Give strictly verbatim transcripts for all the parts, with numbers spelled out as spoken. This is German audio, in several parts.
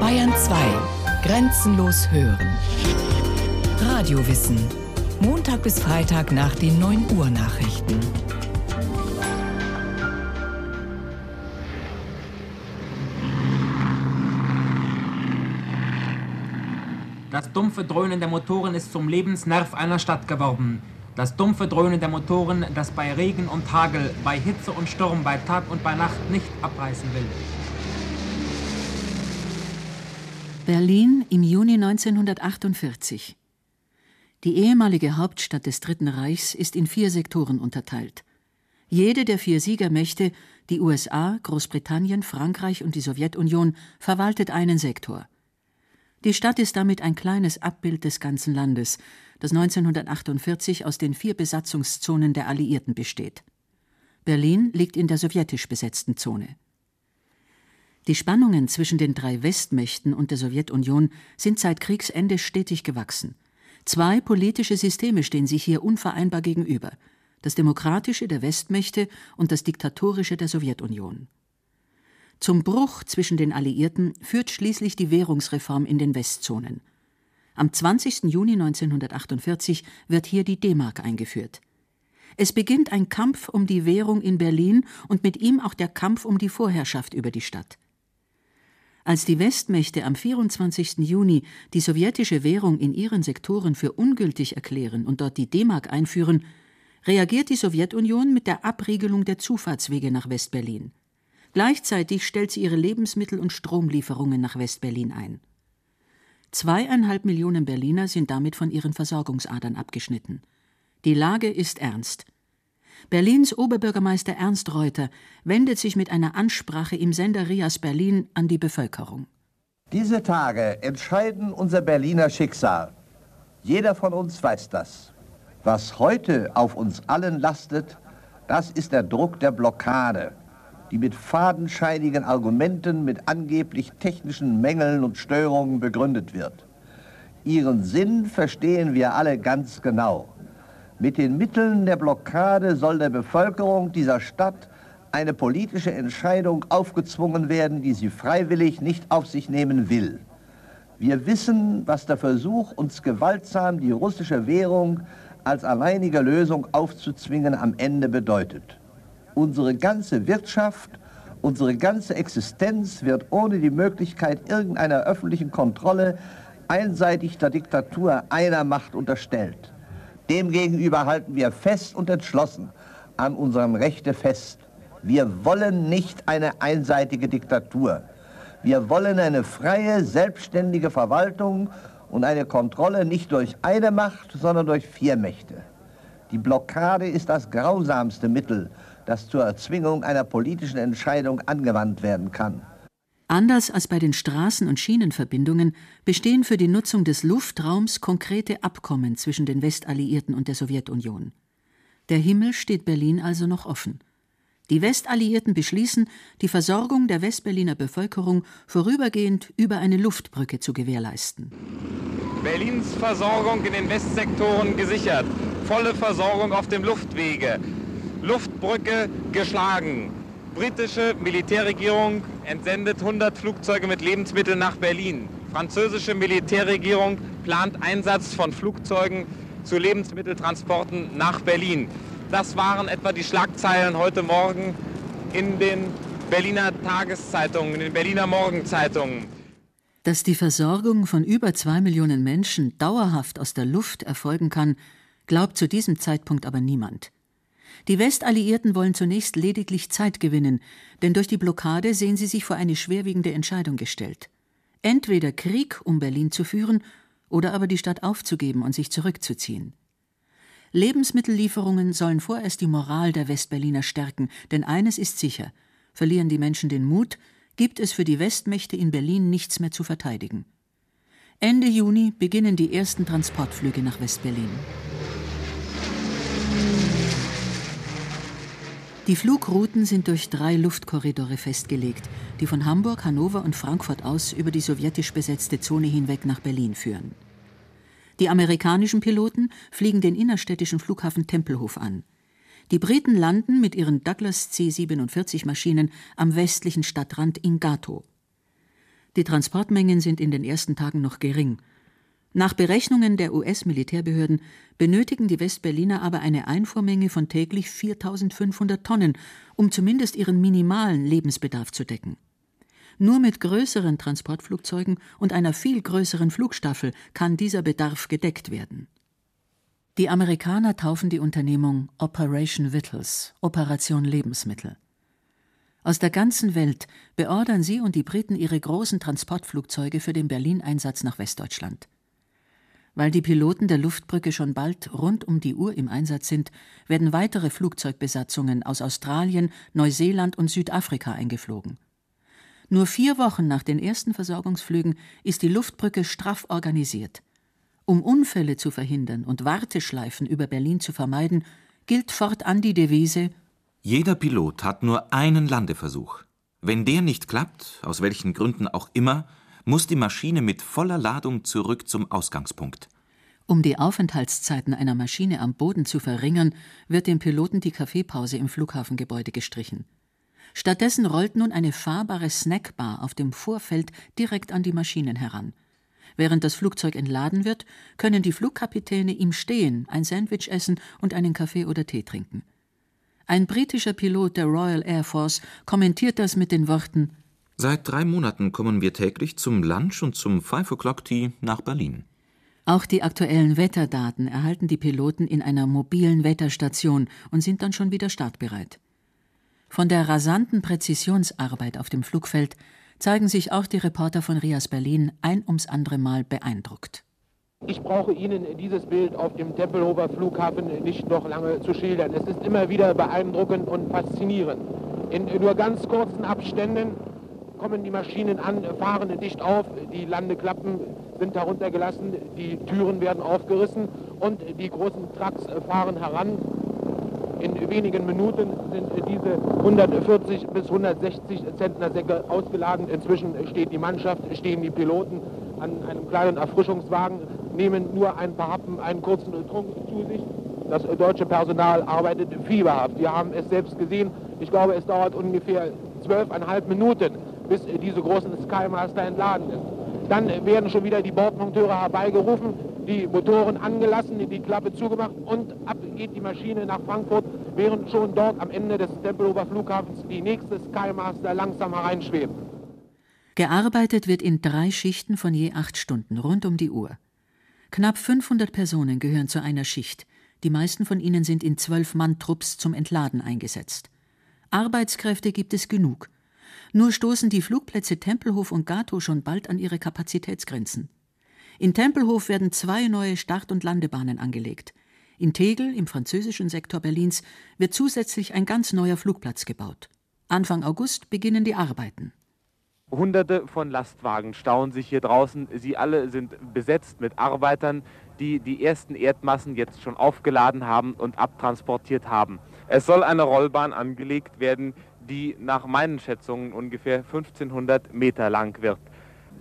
Bayern zwei. Grenzenlos hören. Radiowissen. Montag bis Freitag nach den neun Uhr Nachrichten. Das dumpfe Dröhnen der Motoren ist zum Lebensnerv einer Stadt geworden. Das dumpfe Dröhnen der Motoren, das bei Regen und Hagel, bei Hitze und Sturm, bei Tag und bei Nacht nicht abreißen will. Berlin im Juni neunzehnhundertachtundvierzig. Die ehemalige Hauptstadt des Dritten Reichs ist in vier Sektoren unterteilt. Jede der vier Siegermächte, die U S A, Großbritannien, Frankreich und die Sowjetunion, verwaltet einen Sektor. Die Stadt ist damit ein kleines Abbild des ganzen Landes, das neunzehnhundertachtundvierzig aus den vier Besatzungszonen der Alliierten besteht. Berlin liegt in der sowjetisch besetzten Zone. Die Spannungen zwischen den drei Westmächten und der Sowjetunion sind seit Kriegsende stetig gewachsen. Zwei politische Systeme stehen sich hier unvereinbar gegenüber: das demokratische der Westmächte und das diktatorische der Sowjetunion. Zum Bruch zwischen den Alliierten führt schließlich die Währungsreform in den Westzonen. Am zwanzigsten Juni neunzehnhundertachtundvierzig wird hier die D-Mark eingeführt. Es beginnt ein Kampf um die Währung in Berlin und mit ihm auch der Kampf um die Vorherrschaft über die Stadt. Als die Westmächte am vierundzwanzigsten Juni die sowjetische Währung in ihren Sektoren für ungültig erklären und dort die D-Mark einführen, reagiert die Sowjetunion mit der Abriegelung der Zufahrtswege nach Westberlin. Gleichzeitig stellt sie ihre Lebensmittel- und Stromlieferungen nach Westberlin ein. Zweieinhalb Millionen Berliner sind damit von ihren Versorgungsadern abgeschnitten. Die Lage ist ernst. Berlins Oberbürgermeister Ernst Reuter wendet sich mit einer Ansprache im Sender Rias Berlin an die Bevölkerung. Diese Tage entscheiden unser Berliner Schicksal. Jeder von uns weiß das. Was heute auf uns allen lastet, das ist der Druck der Blockade, die mit fadenscheinigen Argumenten, mit angeblich technischen Mängeln und Störungen begründet wird. Ihren Sinn verstehen wir alle ganz genau. Mit den Mitteln der Blockade soll der Bevölkerung dieser Stadt eine politische Entscheidung aufgezwungen werden, die sie freiwillig nicht auf sich nehmen will. Wir wissen, was der Versuch, uns gewaltsam die russische Währung als alleinige Lösung aufzuzwingen, am Ende bedeutet. Unsere ganze Wirtschaft, unsere ganze Existenz wird ohne die Möglichkeit irgendeiner öffentlichen Kontrolle einseitig der Diktatur einer Macht unterstellt. Demgegenüber halten wir fest und entschlossen an unserem Rechte fest. Wir wollen nicht eine einseitige Diktatur. Wir wollen eine freie, selbstständige Verwaltung und eine Kontrolle nicht durch eine Macht, sondern durch vier Mächte. Die Blockade ist das grausamste Mittel, das zur Erzwingung einer politischen Entscheidung angewandt werden kann. Anders als bei den Straßen- und Schienenverbindungen bestehen für die Nutzung des Luftraums konkrete Abkommen zwischen den Westalliierten und der Sowjetunion. Der Himmel steht Berlin also noch offen. Die Westalliierten beschließen, die Versorgung der Westberliner Bevölkerung vorübergehend über eine Luftbrücke zu gewährleisten. Berlins Versorgung in den Westsektoren gesichert. Volle Versorgung auf dem Luftwege. Luftbrücke geschlagen. Britische Militärregierung entsendet hundert Flugzeuge mit Lebensmitteln nach Berlin. Französische Militärregierung plant Einsatz von Flugzeugen zu Lebensmitteltransporten nach Berlin. Das waren etwa die Schlagzeilen heute Morgen in den Berliner Tageszeitungen, in den Berliner Morgenzeitungen. Dass die Versorgung von über zwei Millionen Menschen dauerhaft aus der Luft erfolgen kann, glaubt zu diesem Zeitpunkt aber niemand. Die Westalliierten wollen zunächst lediglich Zeit gewinnen, denn durch die Blockade sehen sie sich vor eine schwerwiegende Entscheidung gestellt. Entweder Krieg, um Berlin zu führen, oder aber die Stadt aufzugeben und sich zurückzuziehen. Lebensmittellieferungen sollen vorerst die Moral der Westberliner stärken, denn eines ist sicher: Verlieren die Menschen den Mut, gibt es für die Westmächte in Berlin nichts mehr zu verteidigen. Ende Juni beginnen die ersten Transportflüge nach Westberlin. Die Flugrouten sind durch drei Luftkorridore festgelegt, die von Hamburg, Hannover und Frankfurt aus über die sowjetisch besetzte Zone hinweg nach Berlin führen. Die amerikanischen Piloten fliegen den innerstädtischen Flughafen Tempelhof an. Die Briten landen mit ihren Douglas C siebenundvierzig Maschinen am westlichen Stadtrand in Gatow. Die Transportmengen sind in den ersten Tagen noch gering. Nach Berechnungen der U S-Militärbehörden benötigen die Westberliner aber eine Einfuhrmenge von täglich viertausendfünfhundert Tonnen, um zumindest ihren minimalen Lebensbedarf zu decken. Nur mit größeren Transportflugzeugen und einer viel größeren Flugstaffel kann dieser Bedarf gedeckt werden. Die Amerikaner taufen die Unternehmung Operation Vittles, Operation Lebensmittel. Aus der ganzen Welt beordern sie und die Briten ihre großen Transportflugzeuge für den Berlin-Einsatz nach Westdeutschland. Weil die Piloten der Luftbrücke schon bald rund um die Uhr im Einsatz sind, werden weitere Flugzeugbesatzungen aus Australien, Neuseeland und Südafrika eingeflogen. Nur vier Wochen nach den ersten Versorgungsflügen ist die Luftbrücke straff organisiert. Um Unfälle zu verhindern und Warteschleifen über Berlin zu vermeiden, gilt fortan die Devise: Jeder Pilot hat nur einen Landeversuch. Wenn der nicht klappt, aus welchen Gründen auch immer, muss die Maschine mit voller Ladung zurück zum Ausgangspunkt. Um die Aufenthaltszeiten einer Maschine am Boden zu verringern, wird dem Piloten die Kaffeepause im Flughafengebäude gestrichen. Stattdessen rollt nun eine fahrbare Snackbar auf dem Vorfeld direkt an die Maschinen heran. Während das Flugzeug entladen wird, können die Flugkapitäne im Stehen ein Sandwich essen und einen Kaffee oder Tee trinken. Ein britischer Pilot der Royal Air Force kommentiert das mit den Worten: Seit drei Monaten kommen wir täglich zum Lunch und zum five o'clock tea nach Berlin. Auch die aktuellen Wetterdaten erhalten die Piloten in einer mobilen Wetterstation und sind dann schon wieder startbereit. Von der rasanten Präzisionsarbeit auf dem Flugfeld zeigen sich auch die Reporter von Rias Berlin ein ums andere Mal beeindruckt. Ich brauche Ihnen dieses Bild auf dem Tempelhofer Flughafen nicht noch lange zu schildern. Es ist immer wieder beeindruckend und faszinierend. In nur ganz kurzen Abständen kommen die Maschinen an, fahren dicht auf, die Landeklappen sind heruntergelassen, die Türen werden aufgerissen und die großen Trucks fahren heran. In wenigen Minuten sind diese hundertvierzig bis hundertsechzig Zentnersäcke ausgeladen. Inzwischen steht die Mannschaft, stehen die Piloten an einem kleinen Erfrischungswagen, nehmen nur ein paar Happen, einen kurzen Trunk zu sich. Das deutsche Personal arbeitet fieberhaft. Wir haben es selbst gesehen. Ich glaube, es dauert ungefähr zwölfeinhalb Minuten, bis diese großen Skymaster entladen sind. Dann werden schon wieder die Bordmonteure herbeigerufen, die Motoren angelassen, die Klappe zugemacht und ab geht die Maschine nach Frankfurt, während schon dort am Ende des Tempelhofer Flughafens die nächste Skymaster langsam hereinschwebt. Gearbeitet wird in drei Schichten von je acht Stunden rund um die Uhr. Knapp fünfhundert Personen gehören zu einer Schicht. Die meisten von ihnen sind in zwölf Mann Trupps zum Entladen eingesetzt. Arbeitskräfte gibt es genug. Nur stoßen die Flugplätze Tempelhof und Gatow schon bald an ihre Kapazitätsgrenzen. In Tempelhof werden zwei neue Start- und Landebahnen angelegt. In Tegel, im französischen Sektor Berlins, wird zusätzlich ein ganz neuer Flugplatz gebaut. Anfang August beginnen die Arbeiten. Hunderte von Lastwagen stauen sich hier draußen. Sie alle sind besetzt mit Arbeitern, die die ersten Erdmassen jetzt schon aufgeladen haben und abtransportiert haben. Es soll eine Rollbahn angelegt werden, die nach meinen Schätzungen ungefähr fünfzehnhundert Meter lang wird.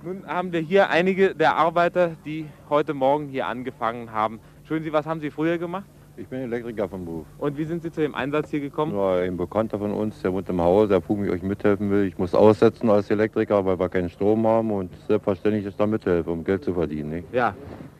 Nun haben wir hier einige der Arbeiter, die heute Morgen hier angefangen haben. Entschuldigen Sie, was haben Sie früher gemacht? Ich bin Elektriker von Beruf. Und wie sind Sie zu dem Einsatz hier gekommen? Ja, ein Bekannter von uns, der wohnt im Haus, der fragt mich, ob ich mithelfen will. Ich muss aussetzen als Elektriker, weil wir keinen Strom haben, und selbstverständlich ist da Mithilfe, um Geld zu verdienen. Nicht? Ja.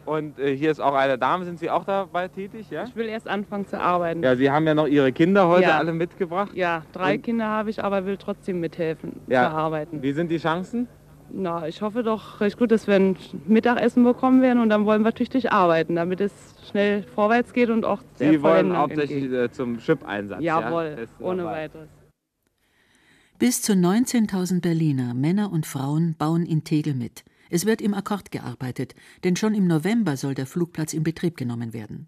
Und äh, hier ist auch eine Dame, sind Sie auch dabei tätig? Ja? Ich will erst anfangen zu arbeiten. Ja, Sie haben ja noch Ihre Kinder heute ja. alle mitgebracht. Ja, drei und Kinder habe ich, aber will trotzdem mithelfen ja. zu arbeiten. Wie sind die Chancen? Na, ich hoffe doch recht gut, dass wir ein Mittagessen bekommen werden, und dann wollen wir tüchtig arbeiten, damit es schnell vorwärts geht und auch sehr Sie wollen hauptsächlich entgeht. Zum Chip-Einsatz? Jawohl, ja? ohne weiteres. Bis zu neunzehntausend Berliner, Männer und Frauen, bauen in Tegel mit. Es wird im Akkord gearbeitet, denn schon im November soll der Flugplatz in Betrieb genommen werden.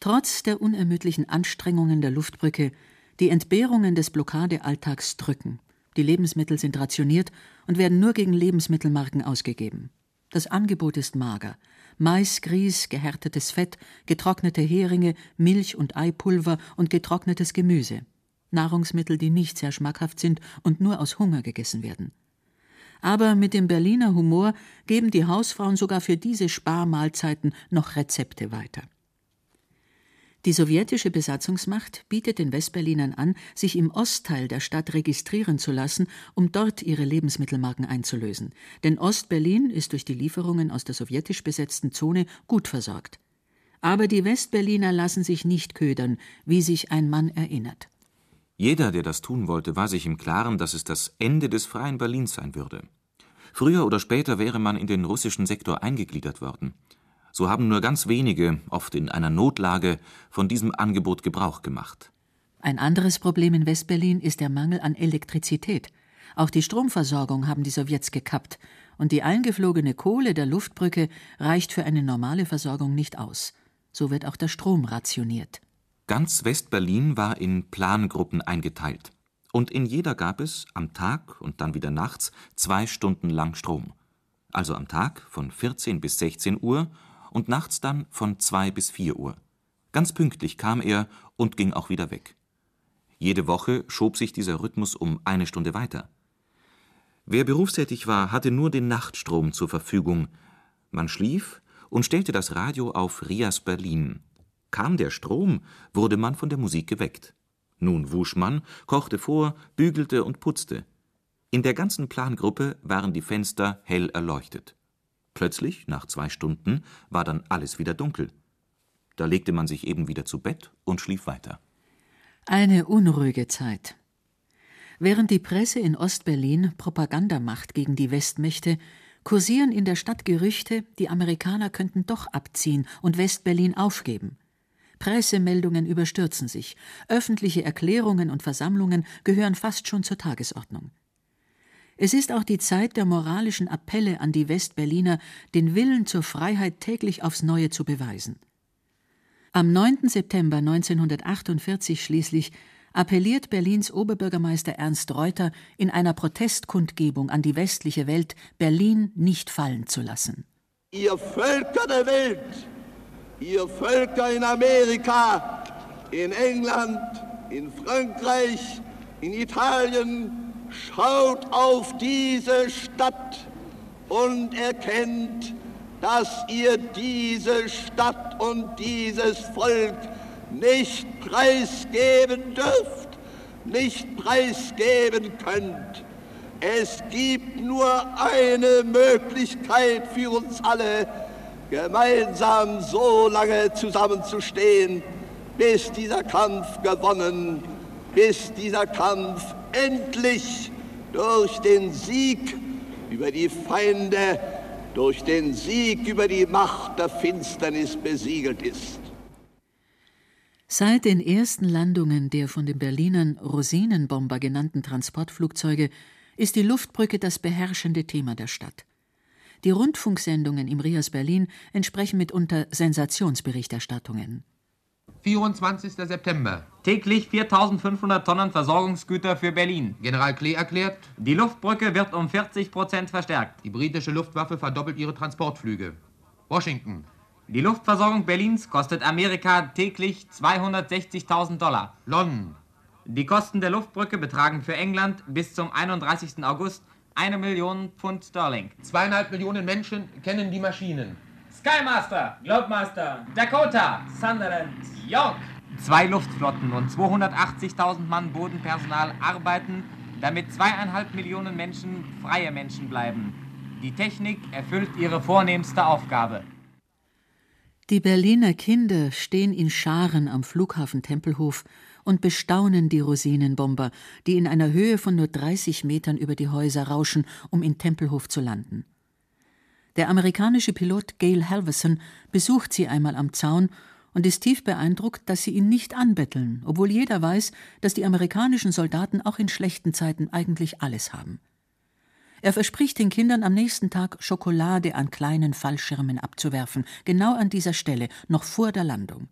Trotz der unermüdlichen Anstrengungen der Luftbrücke, die Entbehrungen des Blockadealltags drücken. Die Lebensmittel sind rationiert und werden nur gegen Lebensmittelmarken ausgegeben. Das Angebot ist mager. Mais, Grieß, gehärtetes Fett, getrocknete Heringe, Milch- und Eipulver und getrocknetes Gemüse. Nahrungsmittel, die nicht sehr schmackhaft sind und nur aus Hunger gegessen werden. Aber mit dem Berliner Humor geben die Hausfrauen sogar für diese Sparmahlzeiten noch Rezepte weiter. Die sowjetische Besatzungsmacht bietet den Westberlinern an, sich im Ostteil der Stadt registrieren zu lassen, um dort ihre Lebensmittelmarken einzulösen. Denn Ostberlin ist durch die Lieferungen aus der sowjetisch besetzten Zone gut versorgt. Aber die Westberliner lassen sich nicht ködern, wie sich ein Mann erinnert. Jeder, der das tun wollte, war sich im Klaren, dass es das Ende des freien Berlins sein würde. Früher oder später wäre man in den russischen Sektor eingegliedert worden. So haben nur ganz wenige, oft in einer Notlage, von diesem Angebot Gebrauch gemacht. Ein anderes Problem in Westberlin ist der Mangel an Elektrizität. Auch die Stromversorgung haben die Sowjets gekappt. Und die eingeflogene Kohle der Luftbrücke reicht für eine normale Versorgung nicht aus. So wird auch der Strom rationiert. Ganz Westberlin war in Plangruppen eingeteilt. Und in jeder gab es am Tag und dann wieder nachts zwei Stunden lang Strom. Also am Tag von vierzehn bis sechzehn Uhr und nachts dann von zwei bis vier Uhr. Ganz pünktlich kam er und ging auch wieder weg. Jede Woche schob sich dieser Rhythmus um eine Stunde weiter. Wer berufstätig war, hatte nur den Nachtstrom zur Verfügung. Man schlief und stellte das Radio auf Rias Berlin. Kam der Strom, wurde man von der Musik geweckt. Nun wusch man, kochte vor, bügelte und putzte. In der ganzen Plangruppe waren die Fenster hell erleuchtet. Plötzlich, nach zwei Stunden, war dann alles wieder dunkel. Da legte man sich eben wieder zu Bett und schlief weiter. Eine unruhige Zeit. Während die Presse in Ostberlin Propaganda macht gegen die Westmächte, kursieren in der Stadt Gerüchte, die Amerikaner könnten doch abziehen und Westberlin aufgeben. Pressemeldungen überstürzen sich, öffentliche Erklärungen und Versammlungen gehören fast schon zur Tagesordnung. Es ist auch die Zeit der moralischen Appelle an die Westberliner, den Willen zur Freiheit täglich aufs Neue zu beweisen. Am neunten September neunzehnhundertachtundvierzig schließlich appelliert Berlins Oberbürgermeister Ernst Reuter in einer Protestkundgebung an die westliche Welt, Berlin nicht fallen zu lassen. Ihr Völker der Welt, ihr Völker in Amerika, in England, in Frankreich, in Italien, schaut auf diese Stadt und erkennt, dass ihr diese Stadt und dieses Volk nicht preisgeben dürft, nicht preisgeben könnt. Es gibt nur eine Möglichkeit für uns alle, gemeinsam so lange zusammenzustehen, bis dieser Kampf gewonnen, bis dieser Kampf endlich durch den Sieg über die Feinde, durch den Sieg über die Macht der Finsternis besiegelt ist. Seit den ersten Landungen der von den Berlinern Rosinenbomber genannten Transportflugzeuge ist die Luftbrücke das beherrschende Thema der Stadt. Die Rundfunksendungen im Rias Berlin entsprechen mitunter Sensationsberichterstattungen. vierundzwanzigsten September. Täglich viertausendfünfhundert Tonnen Versorgungsgüter für Berlin. General Klee erklärt, die Luftbrücke wird um vierzig Prozent verstärkt. Die britische Luftwaffe verdoppelt ihre Transportflüge. Washington. Die Luftversorgung Berlins kostet Amerika täglich zweihundertsechzigtausend Dollar. London. Die Kosten der Luftbrücke betragen für England bis zum einunddreißigsten August eine Million Pfund Sterling. Zweieinhalb Millionen Menschen kennen die Maschinen. Skymaster, Globemaster, Dakota, Sunderland, York. Zwei Luftflotten und zweihundertachtzigtausend Mann Bodenpersonal arbeiten, damit zweieinhalb Millionen Menschen freie Menschen bleiben. Die Technik erfüllt ihre vornehmste Aufgabe. Die Berliner Kinder stehen in Scharen am Flughafen Tempelhof und bestaunen die Rosinenbomber, die in einer Höhe von nur dreißig Metern über die Häuser rauschen, um in Tempelhof zu landen. Der amerikanische Pilot Gail Halvorsen besucht sie einmal am Zaun und ist tief beeindruckt, dass sie ihn nicht anbetteln, obwohl jeder weiß, dass die amerikanischen Soldaten auch in schlechten Zeiten eigentlich alles haben. Er verspricht den Kindern am nächsten Tag, Schokolade an kleinen Fallschirmen abzuwerfen, genau an dieser Stelle, noch vor der Landung.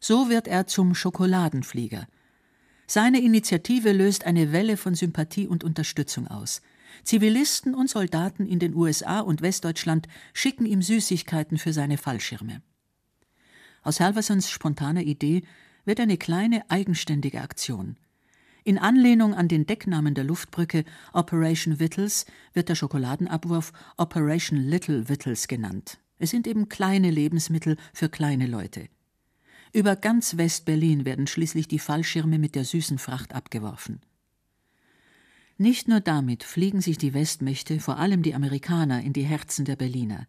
So wird er zum Schokoladenflieger. Seine Initiative löst eine Welle von Sympathie und Unterstützung aus. Zivilisten und Soldaten in den U S A und Westdeutschland schicken ihm Süßigkeiten für seine Fallschirme. Aus Halvorsens spontaner Idee wird eine kleine eigenständige Aktion. In Anlehnung an den Decknamen der Luftbrücke Operation Vittles wird der Schokoladenabwurf Operation Little Vittles genannt. Es sind eben kleine Lebensmittel für kleine Leute. Über ganz West-Berlin werden schließlich die Fallschirme mit der süßen Fracht abgeworfen. Nicht nur damit fliegen sich die Westmächte, vor allem die Amerikaner, in die Herzen der Berliner.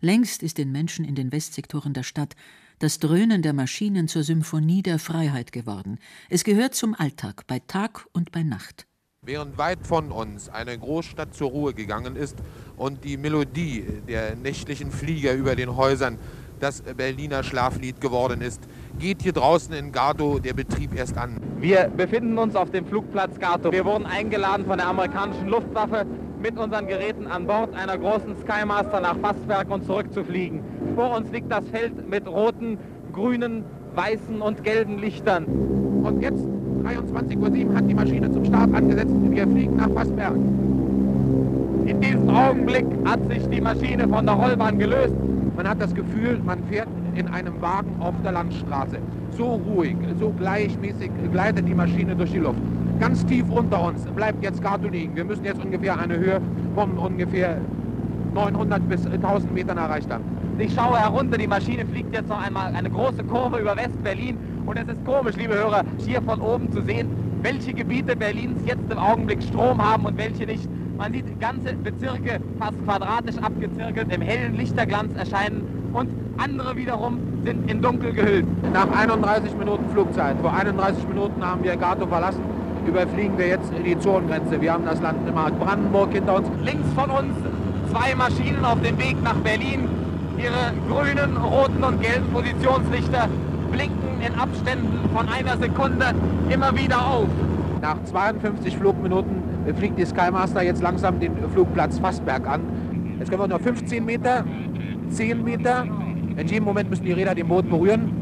Längst ist den Menschen in den Westsektoren der Stadt das Dröhnen der Maschinen zur Symphonie der Freiheit geworden. Es gehört zum Alltag, bei Tag und bei Nacht. Während weit von uns eine Großstadt zur Ruhe gegangen ist und die Melodie der nächtlichen Flieger über den Häusern das Berliner Schlaflied geworden ist, geht hier draußen in Gatow der Betrieb erst an. Wir befinden uns auf dem Flugplatz Gatow. Wir wurden eingeladen von der amerikanischen Luftwaffe, mit unseren Geräten an Bord einer großen Skymaster nach Fassberg und zurück zu fliegen. Vor uns liegt das Feld mit roten, grünen, weißen und gelben Lichtern. Und jetzt, dreiundzwanzig Uhr sieben, hat die Maschine zum Start angesetzt. Wir fliegen nach Fassberg. In diesem Augenblick hat sich die Maschine von der Rollbahn gelöst. Man hat das Gefühl, man fährt in einem Wagen auf der Landstraße. So ruhig, so gleichmäßig gleitet die Maschine durch die Luft. Ganz tief unter uns bleibt jetzt Gatow liegen. Wir müssen jetzt ungefähr eine Höhe von ungefähr neunhundert bis tausend Metern erreicht haben. Ich schaue herunter, die Maschine fliegt jetzt noch einmal eine große Kurve über West-Berlin. Und es ist komisch, liebe Hörer, hier von oben zu sehen, welche Gebiete Berlins jetzt im Augenblick Strom haben und welche nicht. Man sieht ganze Bezirke fast quadratisch abgezirkelt im hellen Lichterglanz erscheinen und andere wiederum sind in Dunkel gehüllt. Nach einunddreißig Minuten Flugzeit, vor einunddreißig Minuten haben wir Gatow verlassen. Überfliegen wir jetzt die Zonengrenze. Wir haben das Land im Markt Brandenburg hinter uns. Links von uns zwei Maschinen auf dem Weg nach Berlin. Ihre grünen, roten und gelben Positionslichter blinken in Abständen von einer Sekunde immer wieder auf. Nach zweiundfünfzig Flugminuten fliegt die Skymaster jetzt langsam den Flugplatz Fassberg an. Jetzt können wir nur fünfzehn Meter, zehn Meter. In jedem Moment müssen die Räder den Boden berühren.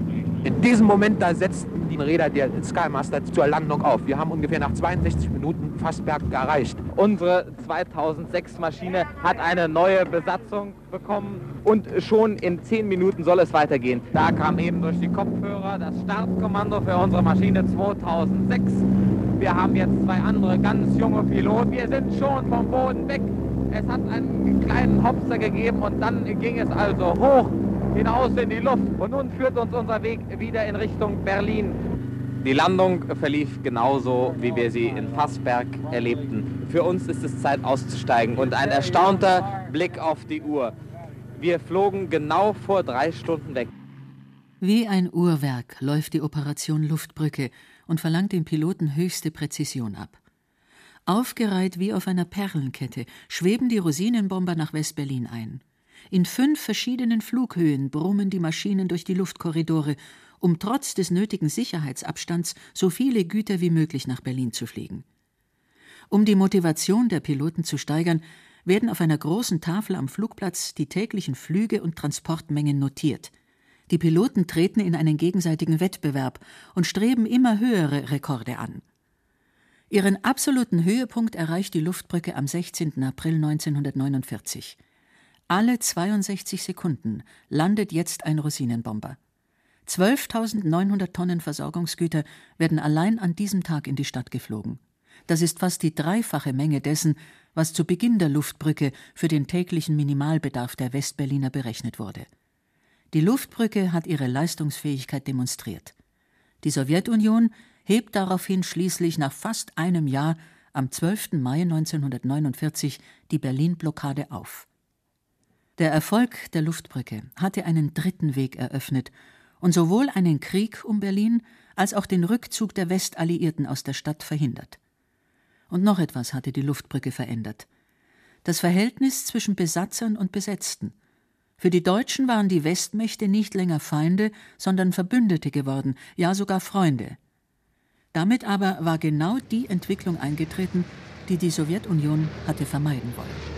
In diesem Moment da setzt die Räder der Skymaster zur Landung auf. Wir haben ungefähr nach zweiundsechzig Minuten Fassberg erreicht. Unsere zweitausendsechs Maschine hat eine neue Besatzung bekommen und schon in zehn Minuten soll es weitergehen. Da kam eben durch die Kopfhörer das Startkommando für unsere Maschine zweitausendsechs. Wir haben jetzt zwei andere ganz junge Piloten. Wir sind schon vom Boden weg. Es hat einen kleinen Hopser gegeben und dann ging es also hoch. Hinaus in die Luft. Und nun führt uns unser Weg wieder in Richtung Berlin. Die Landung verlief genauso, wie wir sie in Fassberg erlebten. Für uns ist es Zeit auszusteigen und ein erstaunter Blick auf die Uhr. Wir flogen genau vor drei Stunden weg. Wie ein Uhrwerk läuft die Operation Luftbrücke und verlangt den Piloten höchste Präzision ab. Aufgereiht wie auf einer Perlenkette schweben die Rosinenbomber nach West-Berlin ein. In fünf verschiedenen Flughöhen brummen die Maschinen durch die Luftkorridore, um trotz des nötigen Sicherheitsabstands so viele Güter wie möglich nach Berlin zu fliegen. Um die Motivation der Piloten zu steigern, werden auf einer großen Tafel am Flugplatz die täglichen Flüge und Transportmengen notiert. Die Piloten treten in einen gegenseitigen Wettbewerb und streben immer höhere Rekorde an. Ihren absoluten Höhepunkt erreicht die Luftbrücke am sechzehnten April neunzehnhundertneunundvierzig. Alle zweiundsechzig Sekunden landet jetzt ein Rosinenbomber. zwölftausendneunhundert Tonnen Versorgungsgüter werden allein an diesem Tag in die Stadt geflogen. Das ist fast die dreifache Menge dessen, was zu Beginn der Luftbrücke für den täglichen Minimalbedarf der Westberliner berechnet wurde. Die Luftbrücke hat ihre Leistungsfähigkeit demonstriert. Die Sowjetunion hebt daraufhin schließlich nach fast einem Jahr am zwölften Mai neunzehnhundertneunundvierzig die Berlin-Blockade auf. Der Erfolg der Luftbrücke hatte einen dritten Weg eröffnet und sowohl einen Krieg um Berlin als auch den Rückzug der Westalliierten aus der Stadt verhindert. Und noch etwas hatte die Luftbrücke verändert. Das Verhältnis zwischen Besatzern und Besetzten. Für die Deutschen waren die Westmächte nicht länger Feinde, sondern Verbündete geworden, ja sogar Freunde. Damit aber war genau die Entwicklung eingetreten, die die Sowjetunion hatte vermeiden wollen.